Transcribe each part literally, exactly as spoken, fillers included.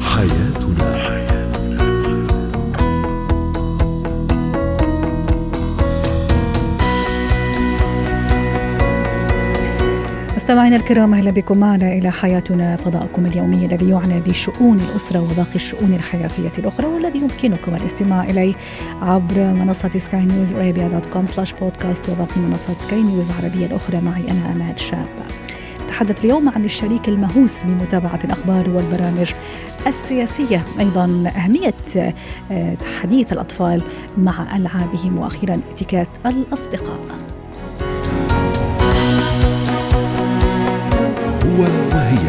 حياتنا مستمعينا الكرام، أهلا بكم معنا إلى حياتنا، فضاءكم اليومي الذي يعنى بشؤون الأسرة وباقي الشؤون الحياتية الأخرى، والذي يمكنكم الاستماع إليه عبر منصة سكاي نيوز أرابيا دوت كوم سلاش بودكاست وباقي منصات سكاي نيوز عربية الأخرى. معي أنا أماد شاب. نتحدث اليوم عن الشريك المهووس بمتابعة الأخبار والبرامج السياسية، أيضا أهمية حديث الأطفال مع ألعابهم، وأخيرا اتكات الأصدقاء. وهي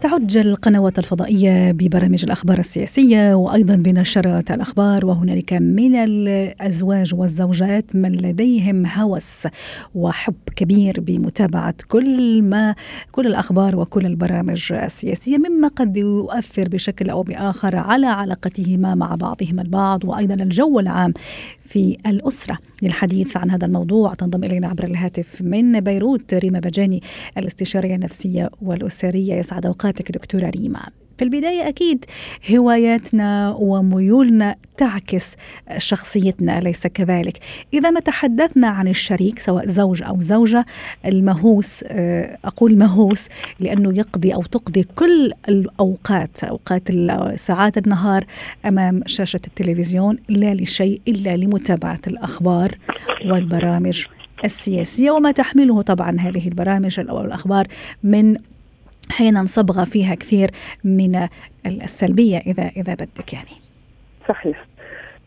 تعج القنوات الفضائية ببرامج الأخبار السياسية وأيضا بنشرات الأخبار، وهنالك من الأزواج والزوجات من لديهم هوس وحب كبير بمتابعة كل ما كل الأخبار وكل البرامج السياسية، مما قد يؤثر بشكل أو بآخر على علاقتهما مع بعضهم البعض وأيضا الجو العام في الأسرة. للحديث عن هذا الموضوع تنضم إلينا عبر الهاتف من بيروت ريما بجاني، الاستشارية النفسية والأسرية. يسعد أوقاتك دكتورة ريما. في البداية أكيد هواياتنا وميولنا تعكس شخصيتنا، ليس كذلك؟ إذا ما تحدثنا عن الشريك سواء زوج أو زوجة المهووس، أقول مهوس لأنه يقضي أو تقضي كل الأوقات أوقات ساعات النهار أمام شاشة التلفزيون، لا لشيء إلا لمتابعة الأخبار والبرامج السياسية وما تحمله طبعا هذه البرامج أو الأخبار من حين صبغة فيها كثير من السلبية إذا إذا بدك يعني. صحيح.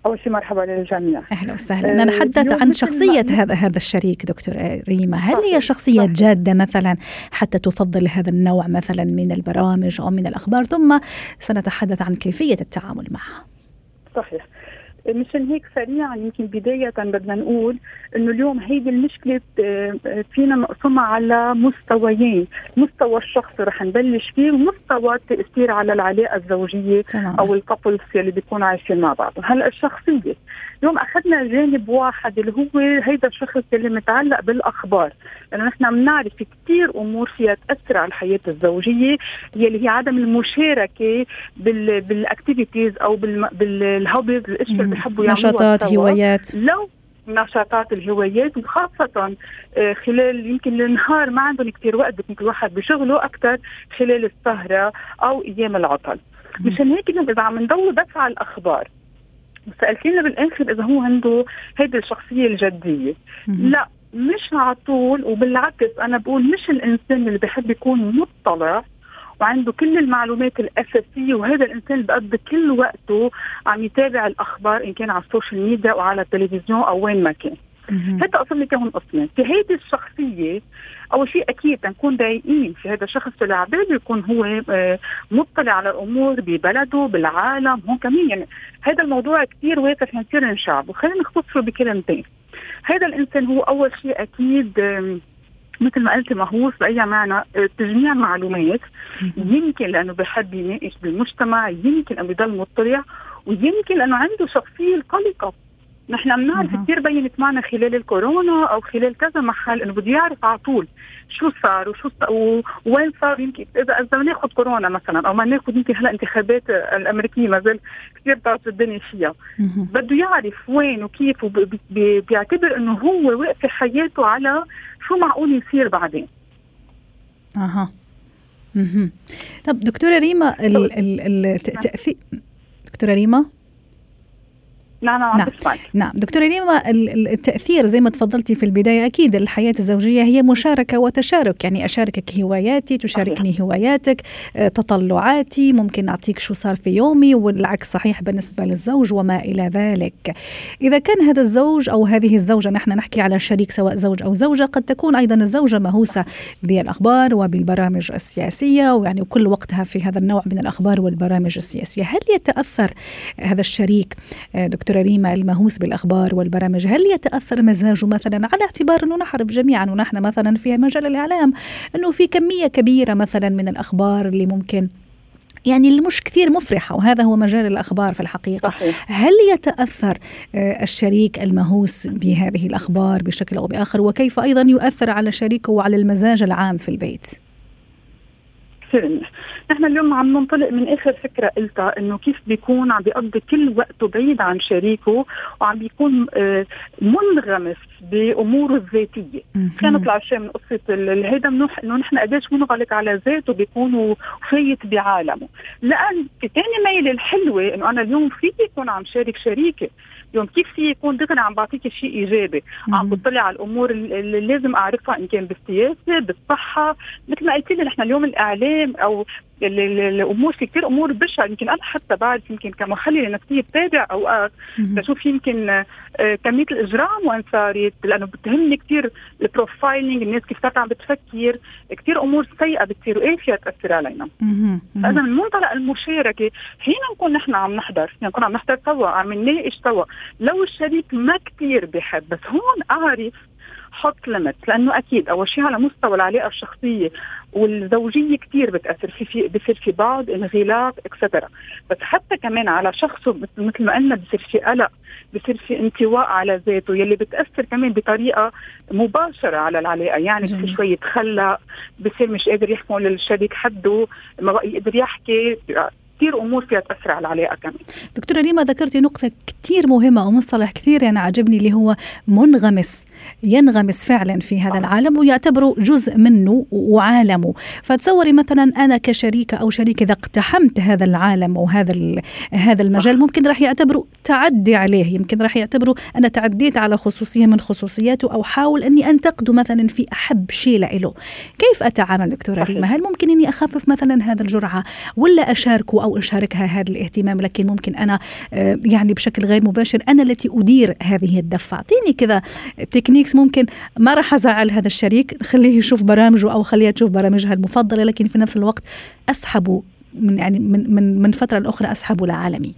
أول شيء مرحبا للجميع. أهلا وسهلا. أنا نتحدث عن شخصية هذا هذا الشريك دكتورة ريما. هل هي شخصية جادة مثلا حتى تفضل هذا النوع مثلا من البرامج أو من الأخبار؟ ثم سنتحدث عن كيفية التعامل معها. صحيح. مشان هيك سريعا يمكن بداية بدنا نقول انه اليوم هيدي المشكلة فينا نقسمها على مستويين، مستوى الشخص رح نبلش فيه ومستوى التأثير على العلاقة الزوجية او الكابلز اللي بيكونوا عايشين مع بعض. هلا الشخصية اليوم اخذنا جانب واحد اللي هو هيدا الشخص اللي متعلق بالاخبار، لانه يعني نحن بنعرف كتير امور فيها تأثر على الحياة الزوجية يلي هي عدم المشاركة بال بالاكتيفيتيز او بال بالهوبيز الاشياء نشاطات هوايات، لو نشاطات الهوايات، وخاصة خلال يمكن النهار ما عندهم كتير وقت، يمكن الواحد بشغله أكتر خلال السهرة أو أيام العطل. مشان هيك إذا عم ندور بس على الأخبار سألتينا بالآخر إذا هو عنده هيدي الشخصية الجدية. مم. لا مش على طول، وبالعكس أنا بقول مش الإنسان اللي بحب يكون مطلع وعنده كل المعلومات الأساسية، وهذا الإنسان بقضي كل وقته عم يتابع الأخبار إن كان على السوشيال ميديا أو على التلفزيون أو وين ما كان. هذا أصلاً كهون أصلاً في هذه الشخصية. أول شيء أكيد نكون دايقين في هذا الشخص اللي عباله يكون هو مطلع على الأمور ببلده بالعالم هون كمان، يعني هذا الموضوع كتير واسع نصير نشعبه. خلينا نختصره بكلمتين. هذا الإنسان هو أول شيء أكيد مثل ما قلت مهووس بأي معنى تجميع معلومات، يمكن لأنه بحب يناقش بالمجتمع، يمكن أنه يضل مطلع، ويمكن لأنه عنده شخصية القلقة. نحن بنعرف كثير بينت معنا خلال الكورونا أو خلال كذا محل أنه بده يعرف على طول شو صار وشو وين صار. يمكن إذا ما ناخد كورونا مثلا أو ما ناخد يمكن هلا انتخابات الأمريكية ما زال كثير ضغط الدنيا فيها، بده يعرف وين وكيف، وبيعتبر أنه هو وقف حياته على شو معقول يصير بعدين. أها. مهم. طب دكتورة ريما التأثير دكتورة ريما لا لا نعم نعم دكتورة ريما التأثير زي ما تفضلتي في البداية، أكيد الحياة الزوجية هي مشاركة وتشارك، يعني أشاركك هواياتي، تشاركني هواياتك، تطلعاتي، ممكن أعطيك شو صار في يومي، والعكس صحيح بالنسبة للزوج وما إلى ذلك. إذا كان هذا الزوج أو هذه الزوجة، نحن نحكي على شريك سواء زوج أو زوجة، قد تكون أيضا الزوجة مهوسة بالأخبار وبالبرامج السياسية، ويعني كل وقتها في هذا النوع من الأخبار والبرامج السياسية. هل يتأثر هذا الشريك دكتورة ريما المهووس بالأخبار والبرامج، هل يتأثر مزاجه مثلا، على اعتبار أنه نحرب جميعا ونحن مثلا في مجال الإعلام أنه في كمية كبيرة مثلا من الأخبار اللي ممكن يعني اللي مش كثير مفرحة، وهذا هو مجال الأخبار في الحقيقة. صحيح. هل يتأثر الشريك المهووس بهذه الأخبار بشكل أو بآخر، وكيف أيضا يؤثر على شريكه وعلى المزاج العام في البيت؟ فعلا نحن اليوم عم ننطلق من آخر فكرة قلتها، إنه كيف بيكون عم بيقضي كل وقته بعيد عن شريكه وعم بيكون منغمس بأموره الذاتية. كانت طلع شيء من قصة الهيدا منوح إنه نحن قديش منغلق على ذاته بيكون وفايت بعالمه. لأن تاني ميل الحلوة إنه أنا اليوم فيه يكون عم شارك شريكي، اليوم كيف فيه يكون دغري عم بعطيك شيء إيجابي، عم بطلع على الأمور اللي لازم أعرفها إن كان بالسياسة بالصحة. مثل ما قلت لي نحن اليوم الإعلام أو الأمور في كتير أمور بشعة، يمكن أنا حتى بعد يمكن كمحللة نفسية بتابع أوقات بشوف يمكن كمية الإجرام وين صارت، لأنه بتهمني كتير البروفايلينج، الناس كيف صارت عم بتفكر، كتير أمور سيئة بتصير وإيه فيها تأثر علينا. فإذا من منطلق المشاركة حين نكون نحن عم نحضر، يعني نكون عم نحضر سوا، عم نناقش سوا، لو الشريك ما كتير بحب بس هون أعرف حط لمت، لأنه أكيد أول شيء على مستوى العلاقة الشخصية والزوجية كتير بتأثر في في بصير في بعض انغلاق إكسترا، بس حتى كمان على شخصه مثل ما قلنا بصير في قلق، بصير في انطواء على ذاته يلي بتأثر كمان بطريقة مباشرة على العلاقة. يعني بصير شوي يتخلق، بصير مش قادر يحكم للشريك حده، ما بقى يقدر يحكي، كتير أمور فيها تأثر على العلاقة كمان. دكتورة ريما ذكرتي نقطة كتير مهمة ومصطلح كثير أنا عجبني اللي هو منغمس، ينغمس فعلا في هذا العالم ويعتبره جزء منه وعالمه. فتصوري مثلا أنا كشريكة أو شريك إذا اقتحمت هذا العالم وهذا هذا المجال ممكن راح يعتبره تعدي عليه، يمكن راح يعتبره أنا تعديت على خصوصية من خصوصياته، أو حاول أني أنتقده مثلا في أحب شيء لإله. كيف أتعامل دكتورة ريما؟ هل ممكن أني أخفف مثلا هذا الجرعة، ولا أشاركه أو أشاركها هذا الاهتمام، لكن ممكن أنا يعني بشكل غير مباشر أنا التي أدير هذه الدفعة؟ أعطيني كذا تكنيكس ممكن ما راح أزعل هذا الشريك، خليه يشوف برامجه أو خليها تشوف برامجها المفضلة، لكن في نفس الوقت أسحبه من يعني من من, من فترة الأخرى أسحبه لعالمي.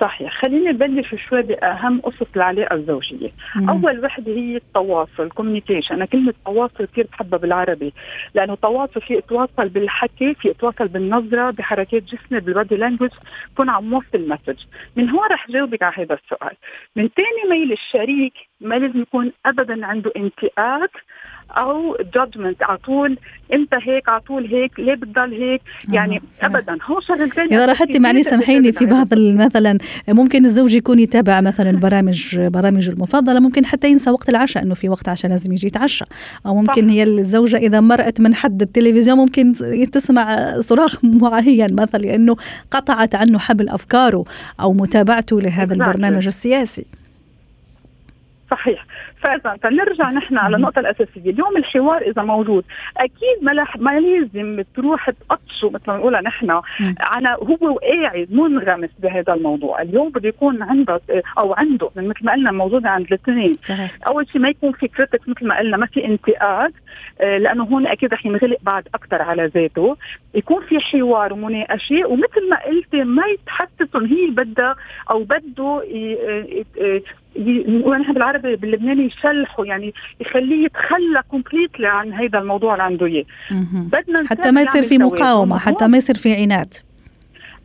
صحيح. خلينا نبلش شوي بأهم أسس العلاقة الزوجية. مم. أول وحدة هي التواصل، communication. أنا كلمة تواصل كتير بحبها بالعربي، لأنه تواصل فيه تواصل بالحكي، فيه تواصل بالنظرة، بحركات جسمي، بالبادي لانجوج، كون عم وصل مسج. من هون رح جاوبك على هذا السؤال. من تاني ميل الشريك ما لازم يكون أبدا عنده انتقاد أو judgment، عطول أنت هيك، عطول هيك، ليه بتضل هيك، يعني أبدا هو شغل تاني. إذا راحتي معني سمحيني، في بعض مثلا ممكن الزوج يكون يتابع مثلا برامج برامجه المفضلة، ممكن حتى ينسى وقت العشاء، إنه في وقت عشاء لازم يجي يتعشى، أو ممكن هي الزوجة إذا مرأت من حد التلفزيون ممكن تسمع صراخ معين مثلا لأنه قطعت عنه حبل أفكاره أو متابعته لهذا البرنامج السياسي. صحيح. فإذا فنرجع نحن على النقطة الأساسية، اليوم الحوار إذا موجود أكيد ما, لح... ما لازم تروح تقطشه مثل ما نقولها نحن، أنا هو قاعد منغمس بهذا الموضوع. اليوم بده يكون عنده أو عنده مثل ما قلنا موجود عند الاثنين. أول شيء ما يكون في كريتيك مثل ما قلنا، ما في انتقاد لأنه هون أكيد رح ينغلق بعد أكتر على ذاته. يكون في حوار ومناقشة، ومثل ما قلت ما يتحسسون هي بدها أو بده ونحن بالعربي باللبناني يشلحوا، يعني يخليه يتخلى كومبليتلي عن هذا الموضوع اللي عنده إياه. حتى ما يصير في مقاومة، حتى ما يصير في عناد.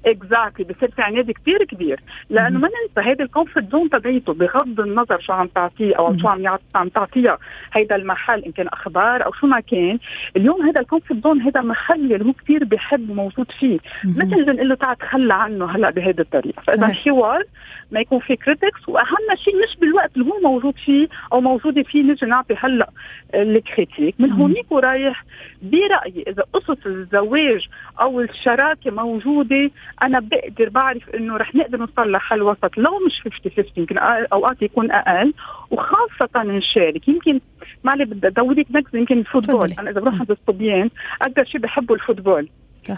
اكزاكتلي بصير في عناد كتير كبير، لأنه ما ننسى هذا الكومفورت زون تبعيته، بغض النظر شو عم تعطيه أو شو عم عم تعطيه هذا المحل، إن كان أخبار أو شو ما كان. اليوم هذا الكومفورت زون هذا محل اللي هو كتير بيحب موجود فيه، مثل بنقول له تعال تخلى عنه هلا بهذه الطريقة. فإذا الحوار ما يكون في كريتكس، وأهم شيء مش بالوقت اللي هو موجود فيه أو موجودة فيه نجي نعطي هلا الكريتيك. من هونيك ورايح برأيي إذا أسس الزواج أو الشراكة موجودة، أنا بقدر بعرف إنه رح نقدر نوصل لحل وسط، لو مش خمسين خمسين يمكن أوقات يكون أقل، وخاصة نشارك. يمكن ما لي بدي أدودك نكز، يمكن الفوتبول. أنا إذا بروح عند الصبيان أكثر شيء بحبوا الفوتبول،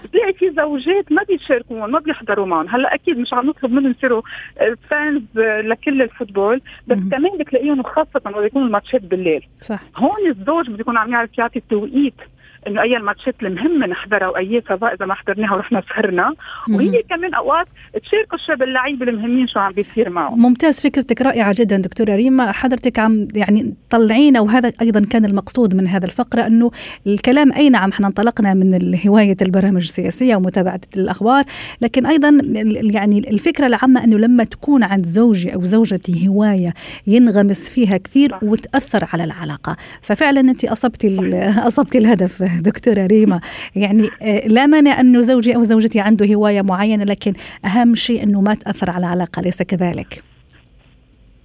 بتلاقي في زوجات ما بيشاركون ما بيحضروا معهم. هلا اكيد مش عم نطلب منهم يصيروا فانز لكل الفوتبول، بس م-م. كمان بتلاقيهم خاصه لما يكونوا الماتشات بالليل. صح. هون الزوج بده يكون عم يعرف يعطي التوقيت انه اي الماتشات المهمه نحضرها واي سواء اذا ما حضرناها ورحنا سهرنا، وهي كمان اوقات تشاركوا الشباب اللعيبه المهمين شو عم بيصير معهم. ممتاز، فكرتك رائعه جدا دكتوره ريما، حضرتك عم يعني طلعينا، وهذا ايضا كان المقصود من هذا الفقره، انه الكلام اي نعم احنا انطلقنا من هوايه البرامج السياسيه ومتابعه الاخبار، لكن ايضا يعني الفكره العامه انه لما تكون عند زوجي او زوجتي هوايه ينغمس فيها كثير وتاثر على العلاقه. ففعلا انت اصبتي اصبتي الهدف دكتورة ريما، يعني لا مانع أنه زوجي أو زوجتي عنده هواية معينة، لكن أهم شيء أنه ما تأثر على العلاقة، ليس كذلك؟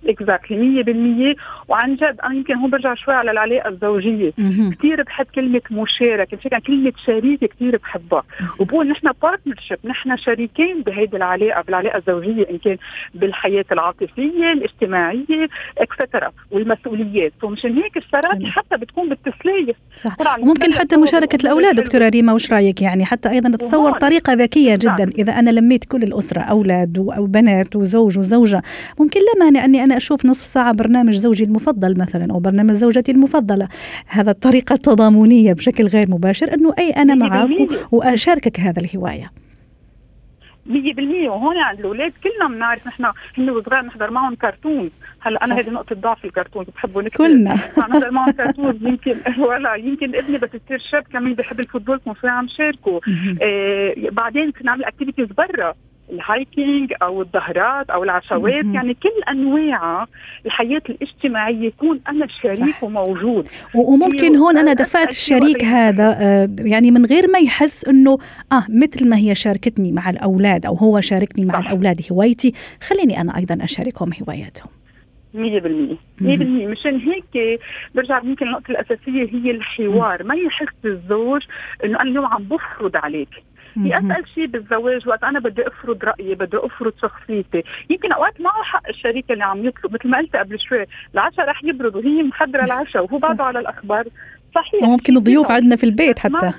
إكزاكتلي مية بالمية. وعن جد أنا يمكن هون برجع شوي على العلاقة الزوجية. كتير بحب كلمة مشاركة، كان كلمة شريكة كتير بحبها، وبقول نحن بارتنرشيب، نحن شريكين بهيدي العلاقة، بالعلاقة الزوجية إن كان بالحياة العاطفية الاجتماعية إكسترا والمسؤوليات. ومشان هيك الشراكة حتى بتكون بالتسلية، وممكن حتى مشاركة الأولاد. دكتورة ريما وش رأيك؟ يعني حتى أيضا تتصور طريقة ذكية جدا، إذا أنا لميت كل الأسرة أولاد أو بنات وزوج وزوجة، ممكن لا مانع أني أنا أشوف نصف ساعة برنامج زوجي المفضل مثلا أو برنامج زوجتي المفضلة. هذا الطريقة التضامنية بشكل غير مباشر، أنه أي أنا معك وأشاركك هذا الهواية مية بالمية. وهون عند الأولاد كلنا منعرف، نحن هن وصغار نحضر معهم كرتون. هلا أنا هذه نقطة ضعف الكرتون، بحبه نكتير كلنا نحضر معهم كرتون. يمكن ولا يمكن ابني بس يصير شاب كمان بحب الفوتبول، كنا عم شاركه. آه بعدين كنا نعمل أكتيفيتيز برا، الهايكينج أو الظهرات أو العشوات، يعني كل أنواع الحياة الاجتماعية يكون أنا شريك وموجود. وممكن هون أنا دفعت الشريك هذا يعني من غير ما يحس أنه آه مثل ما هي شاركتني مع الأولاد أو هو شاركني مع الأولاد هوايتي، خليني أنا أيضا أشاركهم هواياتهم. مية بالمية مية بالمية. مشان هيك برجع ممكن النقطة الأساسية هي الحوار. ما يحس الزوج أنه أنا اليوم عم بفرض عليك. هي أسأل شيء بالزواج وقت أنا بدي أفرض رأيي، بدي أفرض شخصيتي. يمكن أوقات معه حق الشريك اللي عم يطلب، مثل ما قلت قبل شوي العشاء رح يبرد وهي محضرة العشاء وهو بعده على الأخبار. صحيح، وممكن الضيوف عندنا في البيت حتى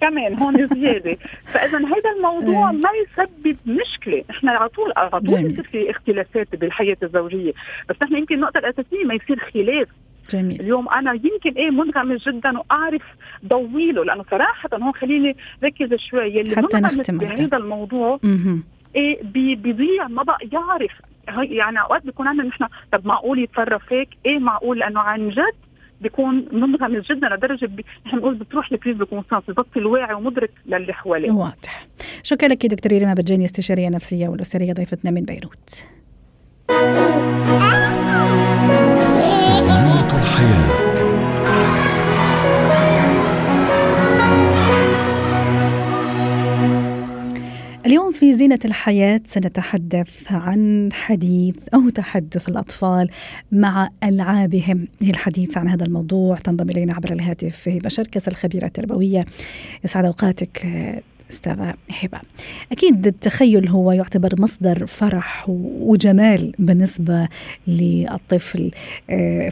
كمان هون زيادة. فإذا هذا الموضوع ما يسبب مشكلة. إحنا على طول على طول في اختلافات بالحياة الزوجية، بس إحنا يمكن النقطة الأساسية ما يصير خلاف. جميل. اليوم أنا يمكن إيه منغمس جدا وأعرف ضويله، لأنه صراحة هون خليني ركز شوي اللي منغمس بهذا الموضوع إيه بيضيع، ما بقى يعرف. يعني أوقات بيكون عنا نحن طب معقول يتصرف هيك؟ إيه معقول، لأنه عن جد بيكون منغمس جدا لدرجة نحن نقول بتروح لكريز بكونسانس، بطل الواعي ومدرك للي حواليه. واضح. شكرا لك دكتورة ريما بجاني، استشارية نفسية والأسرية، ضيفتنا من بيروت. الحياة. اليوم في زينة الحياة سنتحدث عن حديث أو تحدث الأطفال مع ألعابهم. للحديث عن هذا الموضوع تنضم إلينا عبر الهاتف هبة شركس، الخبيرة التربوية. يسعد أوقاتك أستاذة هبة. أكيد التخيل هو يعتبر مصدر فرح وجمال بالنسبة للطفل،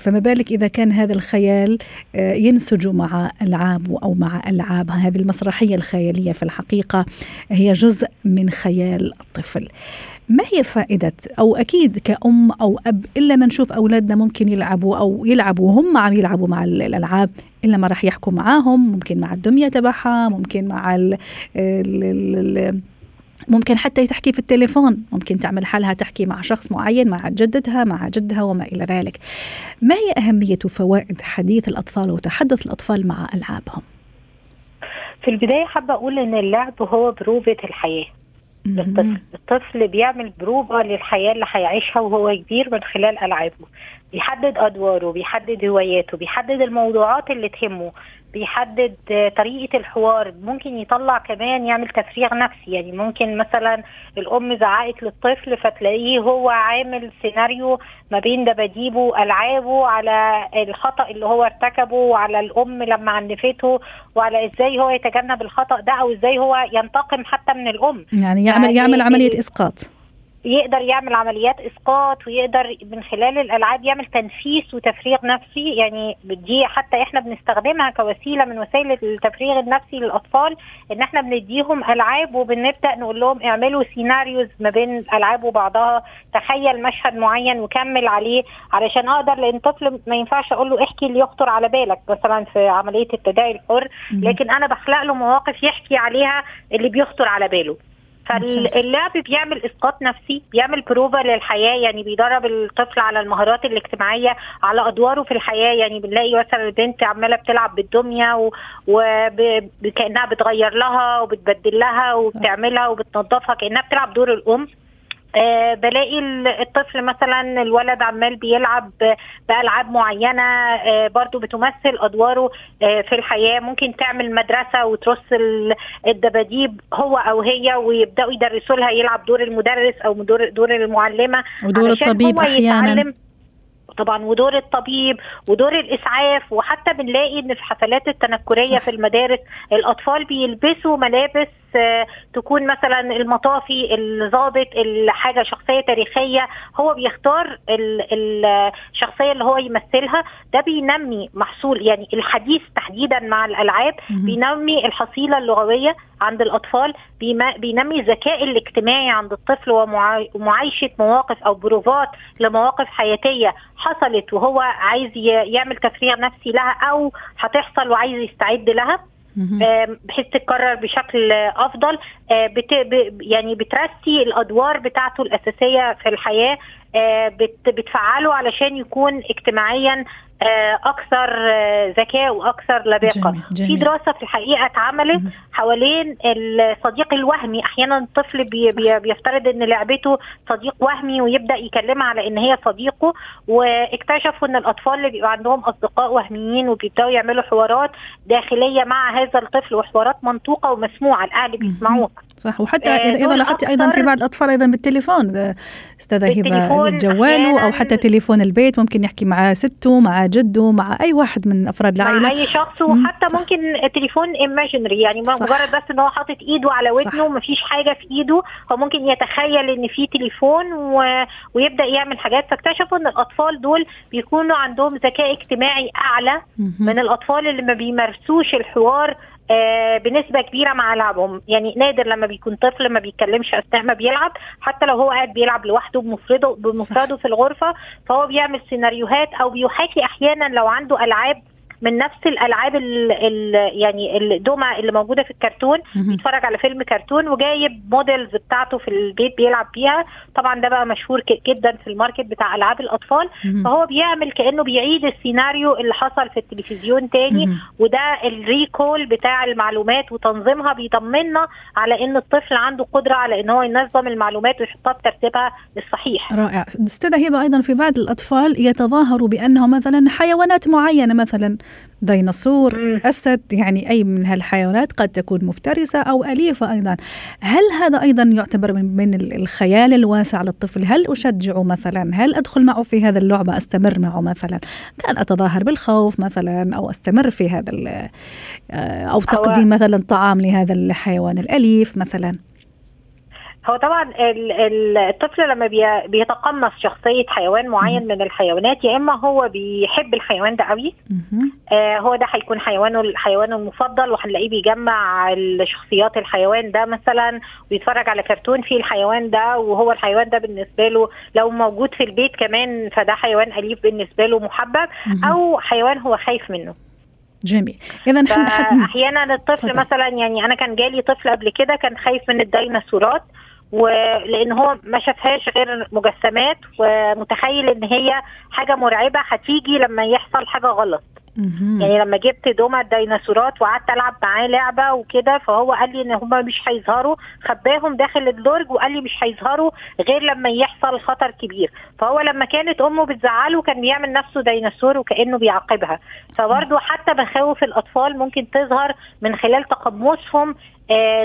فما بالك إذا كان هذا الخيال ينسج مع ألعاب أو مع ألعاب. هذه المسرحية الخيالية في الحقيقة هي جزء من خيال الطفل. ما هي فائدة، أو أكيد كأم أو أب إلا ما نشوف أولادنا ممكن يلعبوا أو يلعبوا هم عم يلعبوا مع الألعاب، إلا ما راح يحكوا معاهم، ممكن مع الدمية تبعها، ممكن مع ال ال ال ممكن حتى تحكي في التليفون، ممكن تعمل حالها تحكي مع شخص معين، مع جدتها مع جدها وما إلى ذلك. ما هي أهمية وفوائد حديث الأطفال وتحدث الأطفال مع ألعابهم؟ في البداية حابة أقول إن اللعب هو بروبة الحياة. الطفل بيعمل بروبة للحياة اللي هيعيشها وهو كبير من خلال ألعابه. بيحدد أدواره، بيحدد هواياته، بيحدد الموضوعات اللي تهمه، بيحدد طريقة الحوار. ممكن يطلع كمان يعمل تفريغ نفسي، يعني ممكن مثلا الأم زعقت للطفل فتلاقيه هو عامل سيناريو ما بين دباديبه وألعابه على الخطأ اللي هو ارتكبه، وعلى الأم لما عنفته، وعلى إزاي هو يتجنب الخطأ ده، أو إزاي هو ينتقم حتى من الأم. يعني يعمل, يعني يعمل عملية إسقاط. يقدر يعمل عمليات إسقاط ويقدر من خلال الألعاب يعمل تنفيس وتفريغ نفسي. يعني دي حتى إحنا بنستخدمها كوسيلة من وسائل التفريغ النفسي للأطفال، إن إحنا بنديهم ألعاب وبنبدأ نقول لهم اعملوا سيناريوز ما بين الألعاب وبعضها، تخيل مشهد معين وكمل عليه علشان أقدر، لأن طفل ما ينفعش أقول له احكي اللي يخطر على بالك مثلا في عملية التداعي الحر، لكن أنا بخلق له مواقف يحكي عليها اللي بيخطر على باله. فاللعب بيعمل إسقاط نفسي، بيعمل بروفة للحياة، يعني بيدرب الطفل على المهارات الاجتماعية، على أدواره في الحياة. يعني بنلاقي مثلا البنت عمالة بتلعب بالدمية وكأنها بتغير لها وبتبدل لها وبتعملها وبتنظفها كأنها بتلعب دور الأم. أه بلاقي الطفل مثلا الولد عمال بيلعب بألعاب معينة أه برضو بتمثل أدواره أه في الحياة. ممكن تعمل مدرسة وترص الدباديب هو أو هي، ويبدأوا يدرسوا لها، يلعب دور المدرس أو دور, دور المعلمة ودور الطبيب أحيانا طبعا، ودور الطبيب ودور الإسعاف. وحتى بنلاقي إن في حفلات التنكرية في المدارس الأطفال بيلبسوا ملابس تكون مثلا المطافي، الضابط، الحاجة شخصية تاريخية، هو بيختار الشخصية اللي هو يمثلها. ده بينمي محصول، يعني الحديث تحديدا مع الألعاب بينمي الحصيلة اللغوية عند الأطفال، بينمي الذكاء الاجتماعي عند الطفل ومعايشة مواقف أو بروفات لمواقف حياتية حصلت وهو عايز يعمل تفريغ نفسي لها أو هتحصل وعايز يستعد لها بحيث تتكرر بشكل أفضل. بت... يعني بترسي الأدوار بتاعته الأساسية في الحياة، بت... بتفعله علشان يكون اجتماعيا أكثر ذكاء وأكثر لباقة. في دراسة في الحقيقة اتعملت حوالين الصديق الوهمي. أحيانا الطفل بي بي بيفترض أن لعبته صديق وهمي ويبدأ يكلمها على أن هي صديقه، واكتشفوا أن الأطفال اللي بيبقى عندهم أصدقاء وهميين وبيبدأوا يعملوا حوارات داخلية مع هذا الطفل، وحوارات منطوقة ومسموعة، الأهل بيسمعوها. صح. وحتى إذا لاحظتي أيضا في بعض الأطفال أيضا بالتليفون، أستاذة هبة، جواله أو حتى تليفون البيت ممكن يحكي مع سته، مع جده، مع أي واحد من أفراد العائلة، مع أي شخص. وحتى صح. ممكن تليفون إيماجينري، يعني مجرد بس إنه حاطط إيده على ودنه ومفيش حاجة في إيده، هو ممكن يتخيل إن في تليفون و... ويبدأ يعمل حاجات. فاكتشفوا إن الأطفال دول بيكونوا عندهم ذكاء اجتماعي أعلى من الأطفال اللي ما بيمارسوش الحوار بنسبة كبيرة مع لعبهم. يعني نادر لما بيكون طفل ما بيتكلمش أثناء ما بيلعب، حتى لو هو قاعد بيلعب لوحده بمفرده بمفرده في الغرفة، فهو بيعمل سيناريوهات أو بيحاكي أحيانا لو عنده ألعاب من نفس الألعاب ال ال يعني الدمى اللي موجودة في الكرتون، بيتفرج على فيلم كرتون وجايب موديلز بتاعته في البيت بيلعب بيها. طبعا ده بقى مشهور جدا في الماركت بتاع ألعاب الأطفال، فهو بيعمل كأنه بيعيد السيناريو اللي حصل في التلفزيون تاني، وده الريكول بتاع المعلومات وتنظيمها بيضمننا على إن الطفل عنده قدرة على إن هو ينظم المعلومات ويحطها بترتيبها الصحيح. رائع. أستاذة هبة، أيضا في بعض الأطفال يتظاهروا بأنهم مثلا حيوانات معينة، مثلا ديناصور، مم. أسد، يعني أي من هالحيوانات قد تكون مفترسة أو أليفة أيضا. هل هذا أيضا يعتبر من الخيال الواسع للطفل؟ هل أشجعه مثلا؟ هل أدخل معه في هذا اللعبة؟ أستمر معه مثلا؟ كان أتظاهر بالخوف مثلا، أو أستمر في هذا، أو تقديم مثلا طعام لهذا الحيوان الأليف مثلا. هو طبعا الطفل لما بيتقمص شخصية حيوان معين من الحيوانات، يا إما هو بيحب الحيوان ده قوي، آه هو ده هيكون حيوانه الحيوان المفضل، وهنلاقيه بيجمع الشخصيات الحيوان ده مثلا، ويتفرج على كرتون فيه الحيوان ده، وهو الحيوان ده بالنسبة له لو موجود في البيت كمان فده حيوان أليف بالنسبة له، محبب، أو حيوان هو خايف منه. جميل. إذا أحيانا الطفل فضل. مثلا يعني أنا كان جالي طفل قبل كده كان خايف من الديناصورات، ولأن هو ما شافهاش غير مجسمات، ومتخيل إن هي حاجة مرعبة هتيجي لما يحصل حاجة غلط. يعني لما جبت دومة الديناصورات وقعدت ألعب معاه لعبة وكده، فهو قال لي إن هما مش هيظهروا، خباهم داخل الدرج وقال لي مش هيظهروا غير لما يحصل خطر كبير. فهو لما كانت أمه بتزعله كان بيعمل نفسه ديناصور وكأنه بيعاقبها. فبرضه حتى مخاوف الأطفال ممكن تظهر من خلال تقمصهم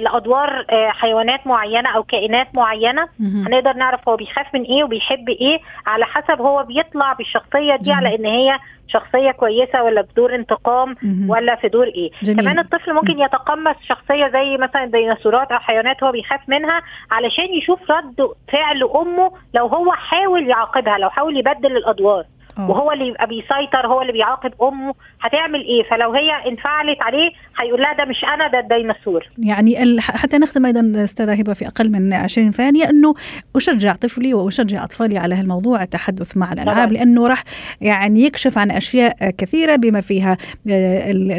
لأدوار حيوانات معينة أو كائنات معينة. هنقدر نعرف هو بيخاف من إيه وبيحب إيه على حسب هو بيطلع بالشخصية دي على إن هي شخصية كويسة ولا بدور انتقام ولا في دور إيه. جميل. كمان الطفل ممكن يتقمص شخصية زي مثلا ديناصورات أو حيوانات هو بيخاف منها علشان يشوف رد فعل أمه لو هو حاول يعاقبها، لو حاول يبدل الأدوار. أوه. وهو اللي يبقى بيسيطر، هو اللي بيعاقب أمه، هتعمل إيه؟ فلو هي انفعلت عليه هيقول لها ده مش أنا، ده الديناصور. يعني ال... حتى نختم أيضا أستاذة هبة في أقل من عشرين ثانية، أنه أشجع طفلي وأشجع أطفالي على هالموضوع، التحدث مع الألعاب، لأنه راح يعني يكشف عن أشياء كثيرة بما فيها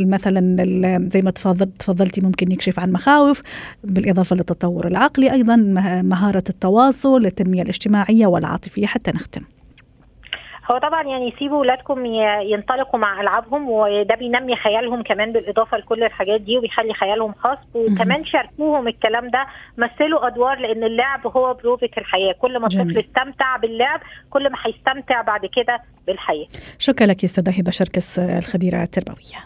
مثلا زي ما تفضلتي ممكن يكشف عن مخاوف، بالإضافة للتطور العقلي أيضا، مهارة التواصل، التنمية الاجتماعية والعاطفية. حتى نختم، هو طبعا يعني سيبوا ولادكم ينطلقوا مع ألعابهم، وده بينمي خيالهم كمان بالإضافة لكل الحاجات دي وبيخلي خيالهم خاص. وكمان شاركوهم الكلام ده، مثلوا أدوار، لأن اللعب هو بروفة الحياة. كل ما الطفل استمتع باللعب كل ما هيستمتع بعد كده بالحياة. شكرا لك أستاذة هبة شركس الخبيرة التربوية.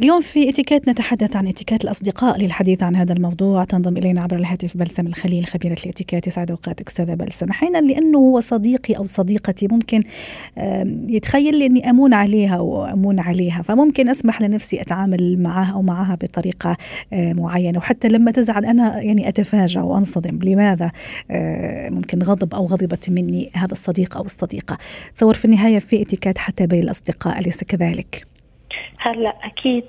اليوم في إتيكيت نتحدث عن إتيكيت الأصدقاء. للحديث عن هذا الموضوع تنضم إلينا عبر الهاتف بلسم الخليل خبيرة الإتيكيت. يسعد أوقاتك أستاذة بلسم. أحيانا لأنه هو صديقي أو صديقتي ممكن يتخيل لي أني أمون عليها وأمون عليها، فممكن أسمح لنفسي أتعامل معها أو معها بطريقة معينة، وحتى لما تزعل أنا يعني أتفاجأ وأنصدم لماذا ممكن غضب أو غضبت مني هذا الصديق أو الصديقة. تصور في النهاية في إتيكيت حتى بين الأصدقاء، أليس كذلك؟ هلا اكيد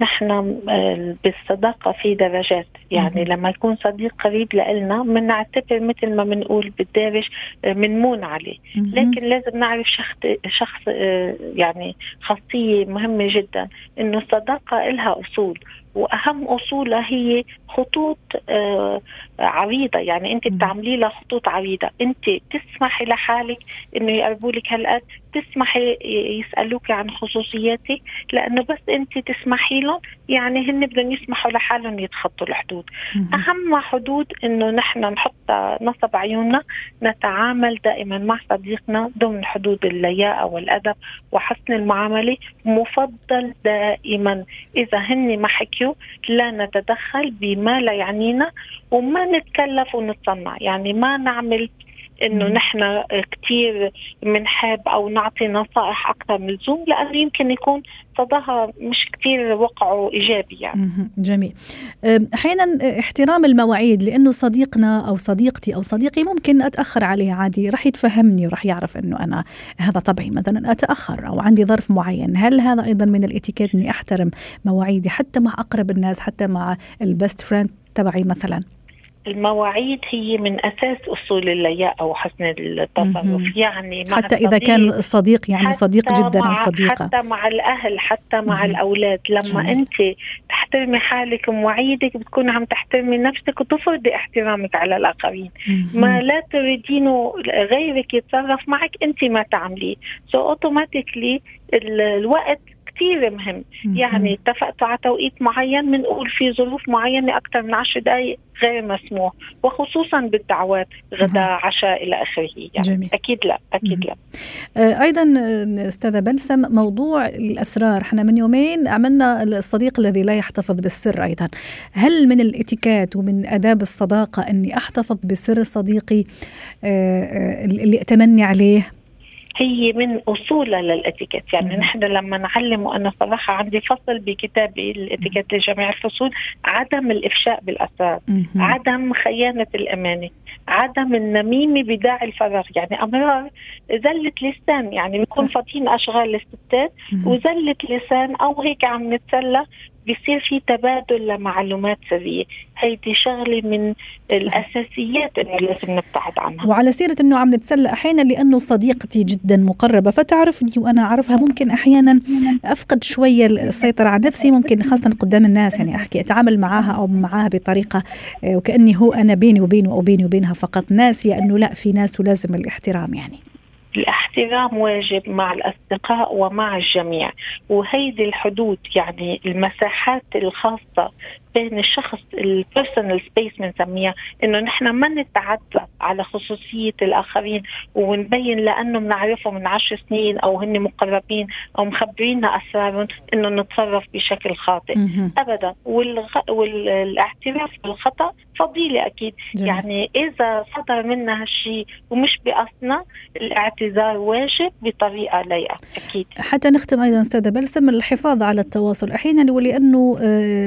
نحن بالصداقه في درجات، يعني لما يكون صديق قريب لنا بنعتبر مثل ما بنقول بالدارج منمون عليه، لكن لازم نعرف شخص شخص يعني خاصيه مهمه جدا، انه الصداقه لها اصول، واهم اصولها هي خطوط عريضه. يعني انت بتعملي لها خطوط عريضه، انت تسمحي لحالك انه يقربوا لك هالقد، تسمحي يسالوك عن خصوصياتك، لانه بس انت تسمحي لهم يعني هن بدهم يسمحوا لحالهم يتخطوا الحدود. اهم حدود انه نحن نحط نصب عيوننا، نتعامل دائما مع صديقنا ضمن حدود اللياقه والادب وحسن المعامله. مفضل دائما اذا هن ما حكيوا لا نتدخل بما لا يعنينا، وما نتكلف ونتصنع، يعني ما نعمل إنه نحن كتير منحاب أو نعطي نصائح أكثر من اللزوم، لأنه يمكن يكون صداها مش كتير وقعه إيجابي. يعني جميل. أحيانا احترام المواعيد، لأنه صديقنا أو صديقتي أو صديقي ممكن أتأخر عليه عادي، رح يتفهمني ورح يعرف إنه أنا هذا طبيعي مثلا أتأخر أو عندي ظرف معين. هل هذا أيضا من الإتيكيت إني أحترم مواعيدي حتى مع أقرب الناس، حتى مع البست فريند تبعي مثلا؟ المواعيد هي من أساس أصول اللياقة وحسن التصرف، يعني مع حتى إذا كان الصديق يعني صديق جدا أو صديقة، حتى مع الأهل، حتى مع مم. الأولاد. لما جميل. أنت تحترمي حالك ومواعيدك بتكون عم تحترمي نفسك وتفرضي احترامك على الآخرين. مم. ما لا تريدينه غيرك يتصرف معك أنت ما تعمليه، so automatically الوقت كتير مهم. يعني اتفقتوا على توقيت معين، منقول في ظروف معينة أكتر من عشر دقايق غير مسموح، وخصوصا بالدعوات غدا عشاء إلى آخره. يعني أكيد لا أكيد مم. لا آه أيضا أستاذة بلسم، موضوع الأسرار، احنا من يومين عملنا الصديق الذي لا يحتفظ بالسر. أيضا هل من الإتيكيت ومن آداب الصداقة أني أحتفظ بسر صديقي آه اللي أتمنى عليه؟ هي من أصولها للإتيكيت. يعني نحن لما نعلم، وأنا صراحة عندي فصل بكتابي الإتيكيت لجميع الفصول، عدم الإفشاء بالأسرار، عدم خيانة الأمانة، عدم النميمة بداعي الفراغ، يعني أمرار زلة لسان، يعني بنكون فاضيين أشغال للستات وزلة لسان أو هيك عم نتسلى، بيصير في تبادل لمعلومات سرية. هيدي شغلة من الأساسيات اللي لازم نبتعد عنها. وعلى سيرة أنه عم نتسلى، أحيانا لأنه صديقتي جدا مقربة فتعرفني وأنا أعرفها، ممكن أحيانا أفقد شوية السيطرة على نفسي، ممكن خاصة قدام الناس يعني أحكي أتعامل معها أو معها بطريقة وكأني هو أنا بيني وبينه أو بيني وبينها فقط، ناسية أنه لا، في ناس ولازم الاحترام. يعني الاحترام واجب مع الأصدقاء ومع الجميع، وهيدي الحدود يعني المساحات الخاصة بين الشخص البيرسونال سبيس بنسميها، انه نحن ما نتعدى على خصوصيه الاخرين ونبين لانه بنعرفهم من عشر سنين او هن مقربين او مخبريننا اسرارهم انه نتصرف بشكل خاطئ ابدا. والغ... والاعتراف بالخطا فضيله اكيد جميل. يعني اذا صدر منا هالشيء ومش بقصدنا الاعتذار واجب بطريقه لايقه اكيد. حتى نختم ايضا استاذه بلسم، الحفاظ على التواصل احيانا، ولانه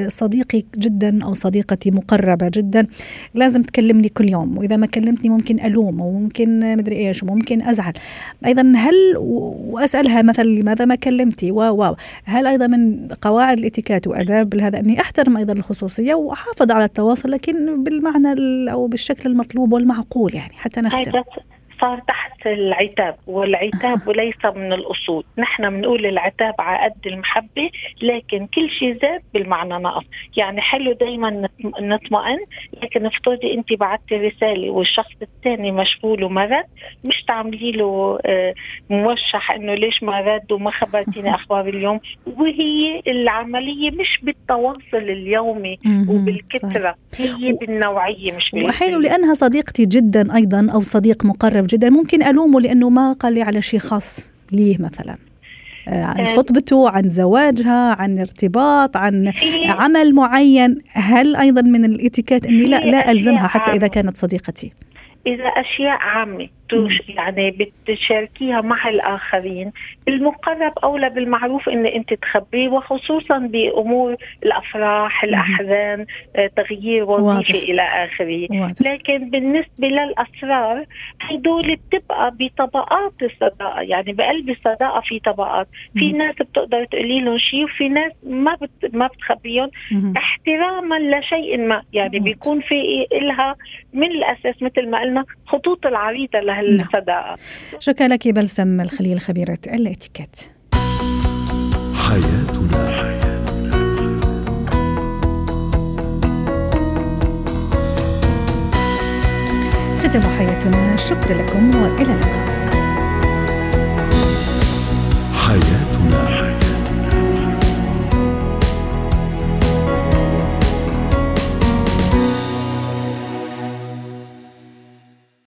صديقي جدا او صديقتي مقربه جدا لازم تكلمني كل يوم، واذا ما كلمتني ممكن الوم وممكن مدري ايش وممكن ازعل ايضا. هل واسالها مثلا لماذا ما كلمتي واو واو، هل ايضا من قواعد الاتيكيت واداب هذا اني احترم ايضا الخصوصيه واحافظ على التواصل لكن بالمعنى او بالشكل المطلوب والمعقول، يعني حتى نختم. صار تحت العتاب، والعتاب وليس من الأصول. نحن بنقول العتاب على قد المحبة، لكن كل شيء زاد بالمعنى نقص. يعني حلو دايما نطمئن، لكن افترضي انت بعتي رسالة والشخص الثاني مشغول ومرد، مش تعملي له موشح انه ليش ما رد وما خبرتيني اخبار اليوم، وهي العملية مش بالتواصل اليومي وبالكثرة، هي بالنوعية مش بالكثرة. وحلو لأنها صديقتي جدا أيضا أو صديق مقرب جدا، ممكن ألومه لأنه ما قال لي على شيء خاص ليه مثلا، عن خطبته، عن زواجها، عن ارتباط، عن عمل معين. هل أيضا من الاتيكيت أني لا لا ألزمها حتى إذا كانت صديقتي؟ إذا أشياء عامة يعني بتشاركيها مع الآخرين، المقرب أولى بالمعروف إن أنت تخبريه، وخصوصا بأمور الأفراح، الأحزان، تغيير وظيفي إلى آخره. لكن بالنسبة للأسرار هدول بتبقى بطبقات الصداقة، يعني بقلب الصداقة في طبقات، في ناس بتقدر تقولي لهم شيء وفي ناس ما بت... ما بتخبيهم احتراما لشيء ما. يعني بيكون في إلها من الأساس مثل ما قلنا خطوط العريضة لها. الصداقة. شكرا لك بلسم الخليل خبيرة الاتيكيت. حياتنا ختم حياتنا، شكرا لكم والى اللقاء.